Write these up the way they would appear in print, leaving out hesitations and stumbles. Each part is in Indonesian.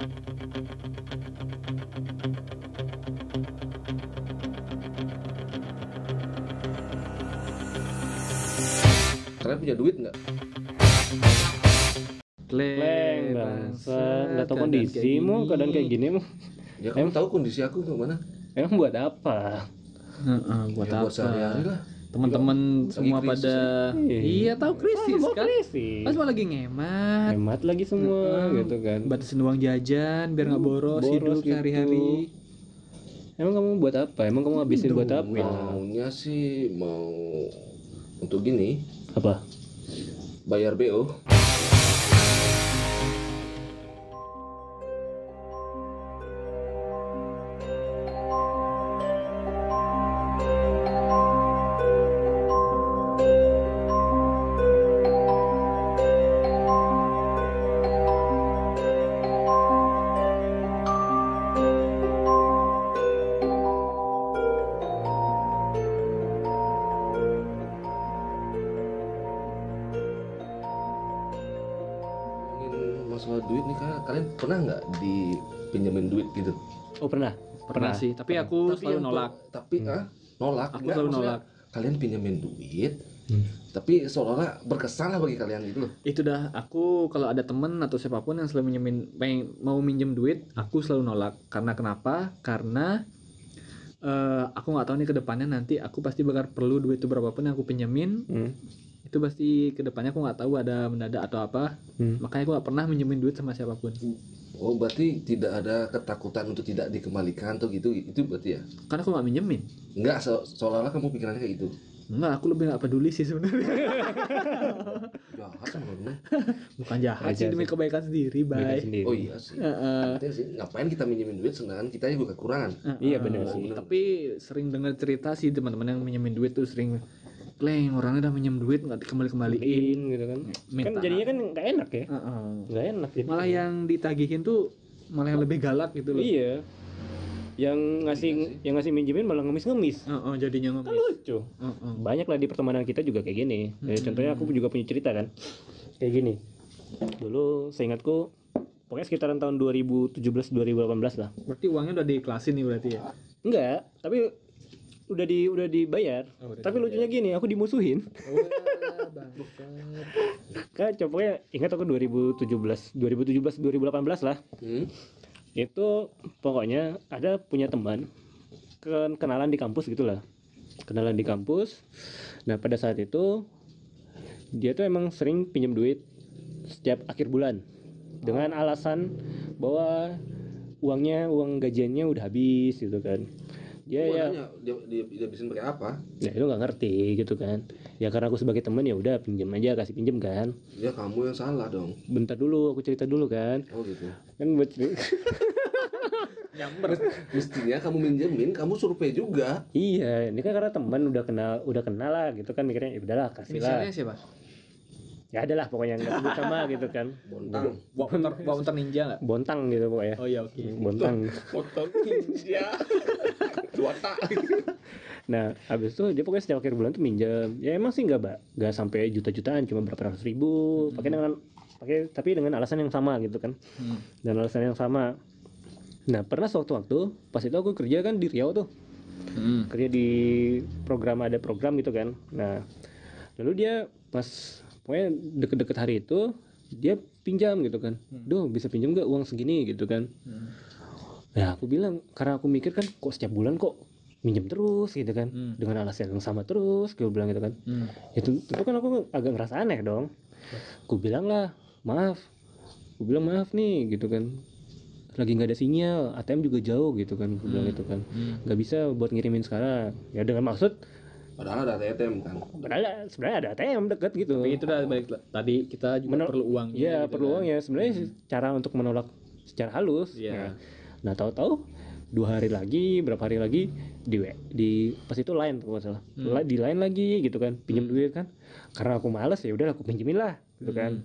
Kalian punya duit nggak? Kleng bangsa, nggak tahu kondisimu, keadaan kayak gini mu. Ya kamu tahu kondisi aku gimana? Emang buat apa? Buat sehari-hari lah. Teman-teman semua pada iya tahu krisis kan? Pas malah lagi ngemat lagi semua gitu kan. Batasin uang jajan biar nggak boros hidup sehari-hari. Emang kamu buat apa? Emang kamu habisin buat apa? Maunya sih mau untuk gini apa? Bayar BO. Soal duit nih, kalian pernah nggak dipinjemin duit gitu? Oh pernah sih. Tapi aku selalu nolak. Aku selalu nolak. Kalian pinjemin duit, tapi seolah-olah berkesan lah bagi kalian gitu loh. Itu dah. Aku kalau ada temen atau siapapun yang selalu mau minjem duit, aku selalu nolak. Karena kenapa? Karena aku nggak tahu nih kedepannya nanti aku pasti bakal perlu duit itu berapapun yang aku pinjemin. Itu pasti kedepannya aku nggak tahu ada mendadak atau apa, makanya aku nggak pernah minjemin duit sama siapapun. Oh berarti tidak ada ketakutan untuk tidak dikembalikan atau gitu, itu berarti ya? Karena aku nggak minjemin. Nggak seolah-olah kamu pikirannya kayak gitu. Nggak, aku lebih nggak peduli sih sebenarnya. Jahat sebenarnya. Bukan jahat sih, demi kebaikan sendiri, baik. Oh iya sih. Artinya sih, ngapain kita minjemin duit sedangkan kita juga kekurangan. Iya benar sih. Tapi sering dengar cerita sih teman-teman yang minjemin duit tuh sering. Kleng, orangnya udah minjem duit nggak dikembaliin gitu kan. Minta. Kan jadinya kan nggak enak ya. Nggak enak gitu. Malah yang ditagihin tuh malah yang lebih galak gitu loh. Iya. Yang ngasih minjemin malah ngemis-ngemis. Jadinya ngemis. Kan lucu. Banyak lah di pertemanan kita juga kayak gini. Contohnya aku juga punya cerita kan. Kayak gini. Dulu seingatku pokoknya sekitaran tahun 2017-2018 lah. Berarti uangnya udah diikhlasin nih berarti ya? Enggak, tapi udah dibayar. Tapi lucunya gini, aku dimusuhin. Kacau pokoknya. Ingat aku 2017-2018 lah. Itu pokoknya ada punya teman kenalan di kampus gitulah. Kenalan di kampus. Nah, pada saat itu dia tuh emang sering pinjam duit setiap akhir bulan dengan alasan bahwa uang gajiannya udah habis gitu kan. Ya. Dia bisa pakai apa? Ya itu nggak ngerti gitu kan. Ya karena aku sebagai teman ya udah pinjam aja, kasih pinjam kan. Ya kamu yang salah dong. Bentar dulu, aku cerita dulu kan. Oh gitu. Kan buat cerita. Mestinya kamu minjemin, kamu survei juga. Iya, ini kan karena teman udah kenal lah gitu kan, mikirnya ya udahlah kasih lah. Misalnya siapa? Ya adalah pokoknya nggak sebut sama gitu kan. Bontang ninja nggak? Bontang gitu pokoknya. Oh iya oke. Bontang ninja. Nah abis itu dia pokoknya setiap akhir bulan tuh minjem. Ya emang sih nggak sampai juta-jutaan, cuma berapa ratus ribu. Tapi dengan alasan yang sama gitu kan. Dan alasan yang sama. Nah pernah sewaktu-waktu pas itu aku kerja kan di Riau tuh. Kerja di ada program gitu kan. Nah lalu dia pas pokoknya deket-deket hari itu dia pinjam gitu kan. Duh bisa pinjam nggak uang segini gitu kan. Nah aku bilang, karena aku mikir kan kok setiap bulan kok minjem terus gitu kan, dengan alasan yang sama terus, gue bilang gitu kan. Itu kan aku agak ngerasa aneh dong. Aku bilang lah, maaf nih gitu kan. Lagi nggak ada sinyal, ATM juga jauh gitu kan, gue bilang gitu kan. Nggak bisa buat ngirimin sekarang. Ya dengan maksud. Padahal ada ATM kan. Padahal sebenarnya ada ATM deket gitu. Tapi itu udah balik tadi kita juga perlu uangnya. Iya gitu perlu uangnya. Kan? Sebenarnya cara untuk menolak secara halus. Yeah. Nah tahu-tahu 2 hari lagi berapa hari lagi di pas itu Line kalau nggak salah di Line lagi gitu kan pinjam duit kan, karena aku malas ya udah aku pinjemin lah gitu kan.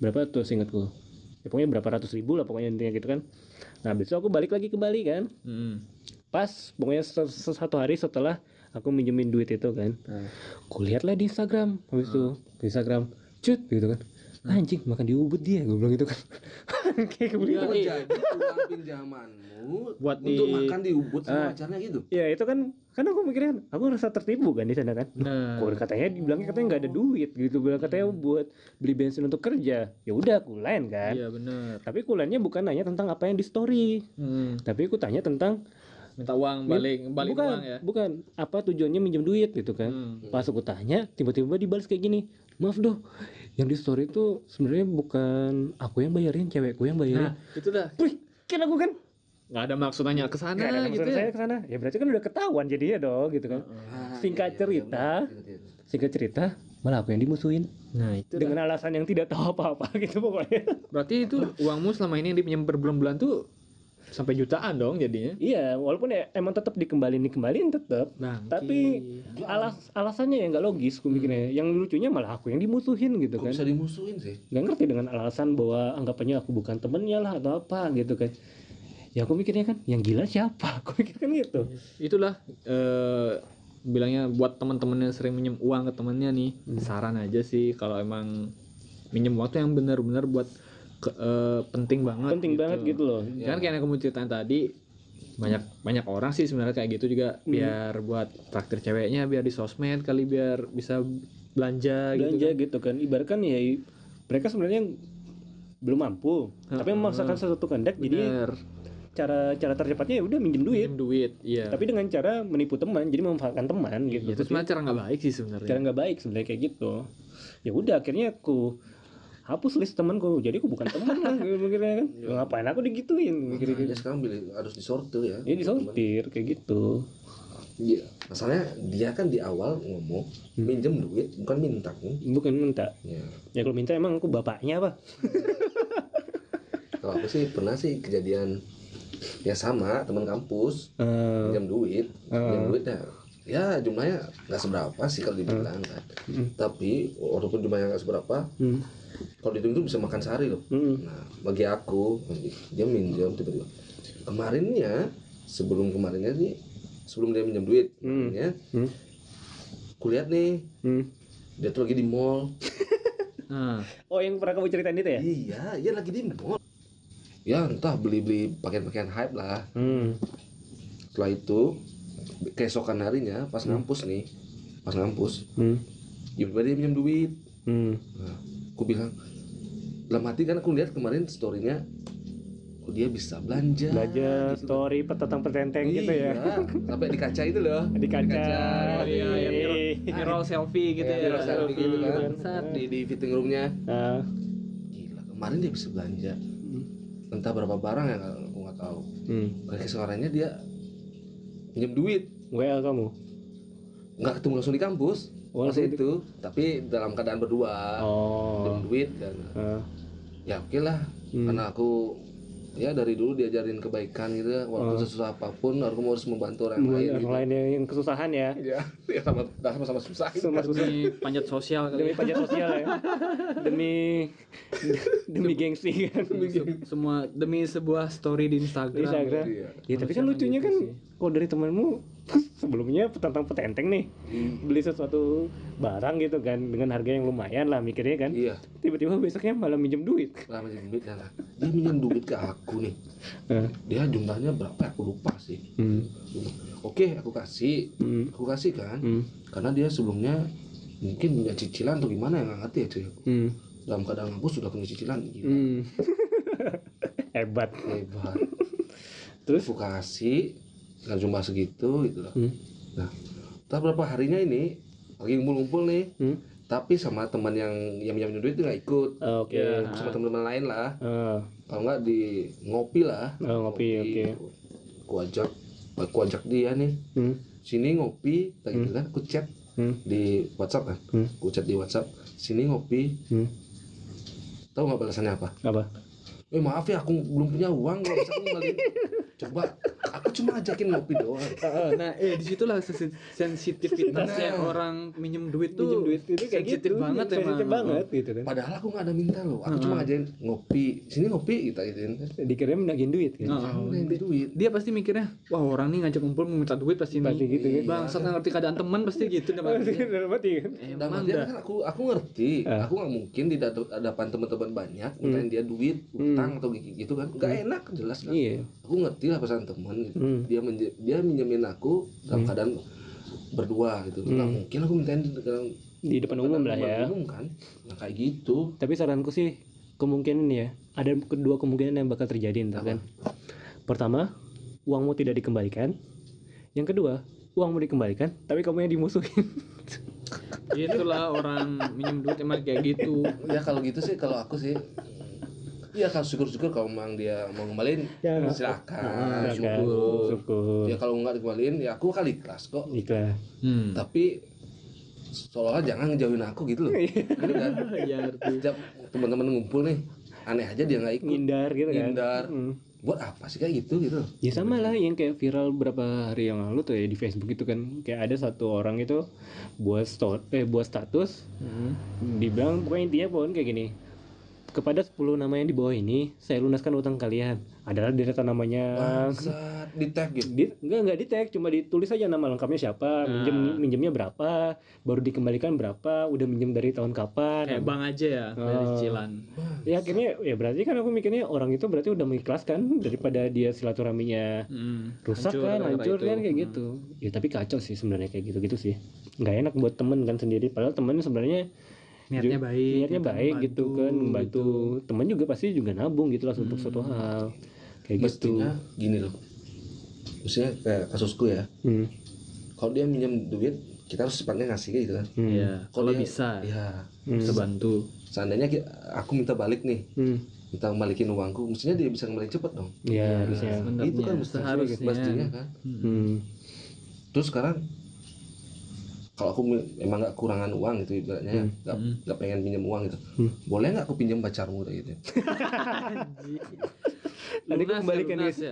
Berapa tuh seingatku ya, pokoknya berapa ratus ribu lah pokoknya intinya gitu kan. Nah besok aku balik lagi ke Bali kan. Pas pokoknya satu hari setelah aku minjemin duit itu kan, aku lihat lah di Instagram habis itu di Instagram cut gitu kan. Anjing makan di Ubud dia, gue bilang gitu kan. kayak kemudian jadi uang pinjamanmu buat untuk makan di Ubud sama pacarnya gitu. Ya itu kan karena aku mikirnya aku rasa tertipu kan di sana kan. Nah, kok katanya dibilangnya katanya nggak ada duit gitu, bilang katanya buat beli bensin untuk kerja. Ya udah aku lain kan. Iya benar. Tapi aku lainnya bukan nanya tentang apa yang di story. Tapi aku tanya tentang minta uang balik bukan, uang ya. Bukan, apa tujuannya minjem duit gitu kan. Pas aku tanya, tiba-tiba dibalas kayak gini. Maaf doh, yang di story itu sebenarnya bukan aku yang bayarin, cewekku yang bayarin. Nah, itu dah. Wih, kan aku kan enggak ada maksud nanya ke sana gitu. Maksud saya ke sana. Ya berarti kan udah ketahuan jadinya dong gitu kan. Singkat cerita, malah aku yang dimusuhin. Nah, itu dengan dah. Alasan yang tidak tahu apa-apa gitu pokoknya. Berarti itu uangmu selama ini yang dipinjam berbulan-bulan tuh sampai jutaan dong jadinya. Iya, walaupun ya emang tetap dikembaliin tetap. Nah, tapi alasannya ya nggak logis aku mikirnya. Yang lucunya malah aku yang dimusuhin gitu. Kok kan. Bisa dimusuhin sih? Nggak ngerti dengan alasan bahwa anggapannya aku bukan temennya lah atau apa gitu kan. Ya aku mikirnya kan, yang gila siapa? Aku mikir kan gitu. Itulah bilangnya buat teman-teman yang sering minjem uang ke temannya nih, saran aja sih kalau emang minjem uang tuh yang benar-benar buat penting banget gitu loh. Kan kayak yang kamu ceritain tadi, banyak orang sih sebenarnya kayak gitu juga, biar buat traktir ceweknya, biar di sosmed kali, biar bisa belanja gitu kan. Ibarat kan ya mereka sebenarnya belum mampu, tapi memaksakan sesuatu kehendak. Jadi cara tercepatnya ya udah minjem duit iya. Tapi dengan cara menipu teman, jadi memanfaatkan teman gitu. Itu sebenarnya cara nggak baik sebenarnya kayak gitu. Ya udah akhirnya aku hapus list temanku, jadi aku bukan teman lah mikirnya kan. Ngapain aku digituin mikirnya. Nah, sekarang harus disortir ya. Iya disortir temen. Kayak gitu. Iya, masalahnya dia kan di awal ngomong minjem duit bukan minta. Ya kalau minta emang aku bapaknya apa? Kalau aku sih pernah sih kejadian ya sama teman kampus minjem duit dah. Ya jumlahnya nggak seberapa sih kalau dibilang kan. Tapi walaupun jumlahnya nggak seberapa, kalau dihitung bisa makan sehari loh. Nah, bagi aku dia minjem tiba-tiba. Sebelum dia minjem duit, ya. Kulihat nih. Dia tuh lagi di mall. Oh, yang pernah kamu ceritain itu ya? Iya, lagi di mall. Ya, entah beli-beli pakaian-pakaian hype lah. Setelah itu keesokan harinya pas ngampus nih, tiba-tiba dia pinjam duit. Nah, aku bilang dalam hati kan, aku lihat kemarin storynya kok dia bisa belanja gitu. Story tentang pertenteng gitu ya, sampai di kaca itu loh, di kaca. Oh, iya. Mirror selfie gitu ya, mirror selfie gitu kan di fitting roomnya. Gila, kemarin dia bisa belanja entah berapa barang ya, aku nggak tahu. Keesokannya dia pinjam duit. WL kamu? Nggak ketemu langsung di kampus pas itu, tapi dalam keadaan berdua. Pinjam duit kan. Ya oke lah, karena aku ya dari dulu diajarin kebaikan gitu, walaupun sesusah apapun aku harus membantu orang lain gitu. Yang kesusahan ya. Iya, sama-sama susah. Demi panjat sosial kali. Demi panjat sosial ya. Demi gengsi kan. Semua demi sebuah story di Instagram. Iya. Ya tapi kan lucunya kan kalau dari temanmu sebelumnya tentang petenteng nih, beli sesuatu barang gitu kan dengan harga yang lumayan lah mikirnya kan. Iya. Tiba-tiba besoknya malah minjem duit. Dia minjem duit ke aku nih. Dia jumlahnya berapa aku lupa sih. Oke, aku kasih kan. Karena dia sebelumnya mungkin punya cicilan atau gimana yang nggak ngerti ya cuy. Dalam keadaan ngampus sudah punya cicilan. Hebat. Terus aku kasih dengan jumlah segitu gitu lah. Nah, entah berapa harinya ini lagi ngumpul-ngumpul nih. Tapi sama teman yang minjem duit itu nggak ikut. Oke. Sama teman-teman lain lah. Kalau nggak di ngopi lah. Ngopi. Aku ajak dia nih. Sini ngopi, tak gitu kan? Aku chat di WhatsApp kan. Aku chat di WhatsApp. Sini ngopi. Tahu nggak balasannya apa? Maaf ya, aku belum punya uang. Kalau bisa aku kembali. Coba Aku cuma ajakin ngopi doang. Nah, disitulah sensitivitasnya orang minjem duit tuh. Minjem duit itu kayak sensitif gitu banget, sensitif banget gitu kan. Padahal aku nggak ada minta loh. Aku cuma ajakin ngopi. Sini ngopi kita gitu. Dikira menagih duit kan. Duit. Dia pasti mikirnya, wah orang nih ngajak kumpul minta duit pasti gitu kan. Bangsat enggak ngerti keadaan teman pasti gitu emang dia kan aku ngerti. Aku nggak mungkin di hadapan teman-teman banyak mintain dia duit, utang atau gitu kan. Nggak enak jelas kan. Aku ngerti lah pesan teman gitu. Dia minjemin aku dalam keadaan berdua gitu. Nggak mungkin aku mintain di depan umum lah ya. Umum kan. Nah, kayak gitu. Tapi saranku sih kemungkinan ya, ada kedua kemungkinan yang bakal terjadi entar kan. Pertama, uangmu tidak dikembalikan. Yang kedua, uangmu dikembalikan tapi kamunya dimusuhin. Itulah orang minjem duit emang kayak gitu. Ya kalau gitu sih, kalau aku sih iya kalau syukur-syukur kalau memang dia mau ngembaliin ya, silakan. Syukur. Ya kalau enggak dikembaliin ya aku kali ikhlas kok. Ikhlas. Tapi seolah-olah jangan ngejauhin aku gitu loh. Gitu kan. Ya setiap teman-teman ngumpul nih, aneh aja dia enggak ikut. Ngindar gitu kan. Ngindar. Buat apa sih kayak gitu? Ya sama lah yang kayak viral berapa hari yang lalu tuh ya di Facebook itu kan, kayak ada satu orang itu buat status dibilang pokoknya intinya pohon kayak gini. Kepada 10 nama yang di bawah ini, saya lunaskan utang kalian. Adalah data namanya. Bangsat, di-tag gitu. Enggak di-tag, cuma ditulis aja nama lengkapnya siapa, minjemnya berapa, baru dikembalikan berapa, udah minjem dari tahun kapan. Kayak bang aja ya, dari cicilan. Ya akhirnya ya berarti kan aku mikirnya orang itu berarti udah mengikhlaskan daripada dia silaturahminya rusak kan, hancur kan kayak gitu. Ya tapi kacau sih sebenarnya kayak gitu-gitu sih. Enggak enak buat temen kan sendiri, padahal temen sebenarnya niatnya baik membantu, gitu kan, membantu gitu. Teman juga pasti juga nabung gitu lah untuk suatu hal kayak mestinya gitu. Gini loh, maksudnya kayak kasusku ya, kalau dia minjem duit kita harus secepatnya ngasih gitu kan. Kalau bisa ya bisa bantu. Seandainya aku minta balik nih, minta balikin uangku, mestinya dia bisa balik cepet dong. Iya harusnya itu kan mestinya kan. Terus sekarang kalau aku emang nggak kurangan uang gitu ibaratnya, nggak pengen pinjam uang gitu, boleh nggak aku pinjam pacarmu gitu? Nanti aku kembalikan lunas ya,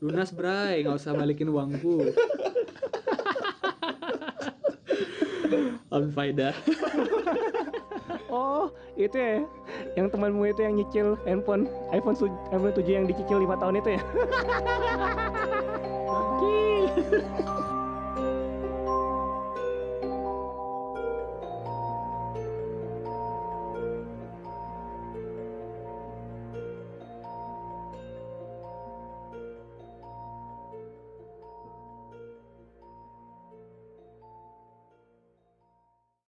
lunas bray, nggak usah balikin uangku. Alfaida. Oh itu ya, yang temanmu itu yang nyicil iPhone 7 yang dicicil 5 tahun itu ya.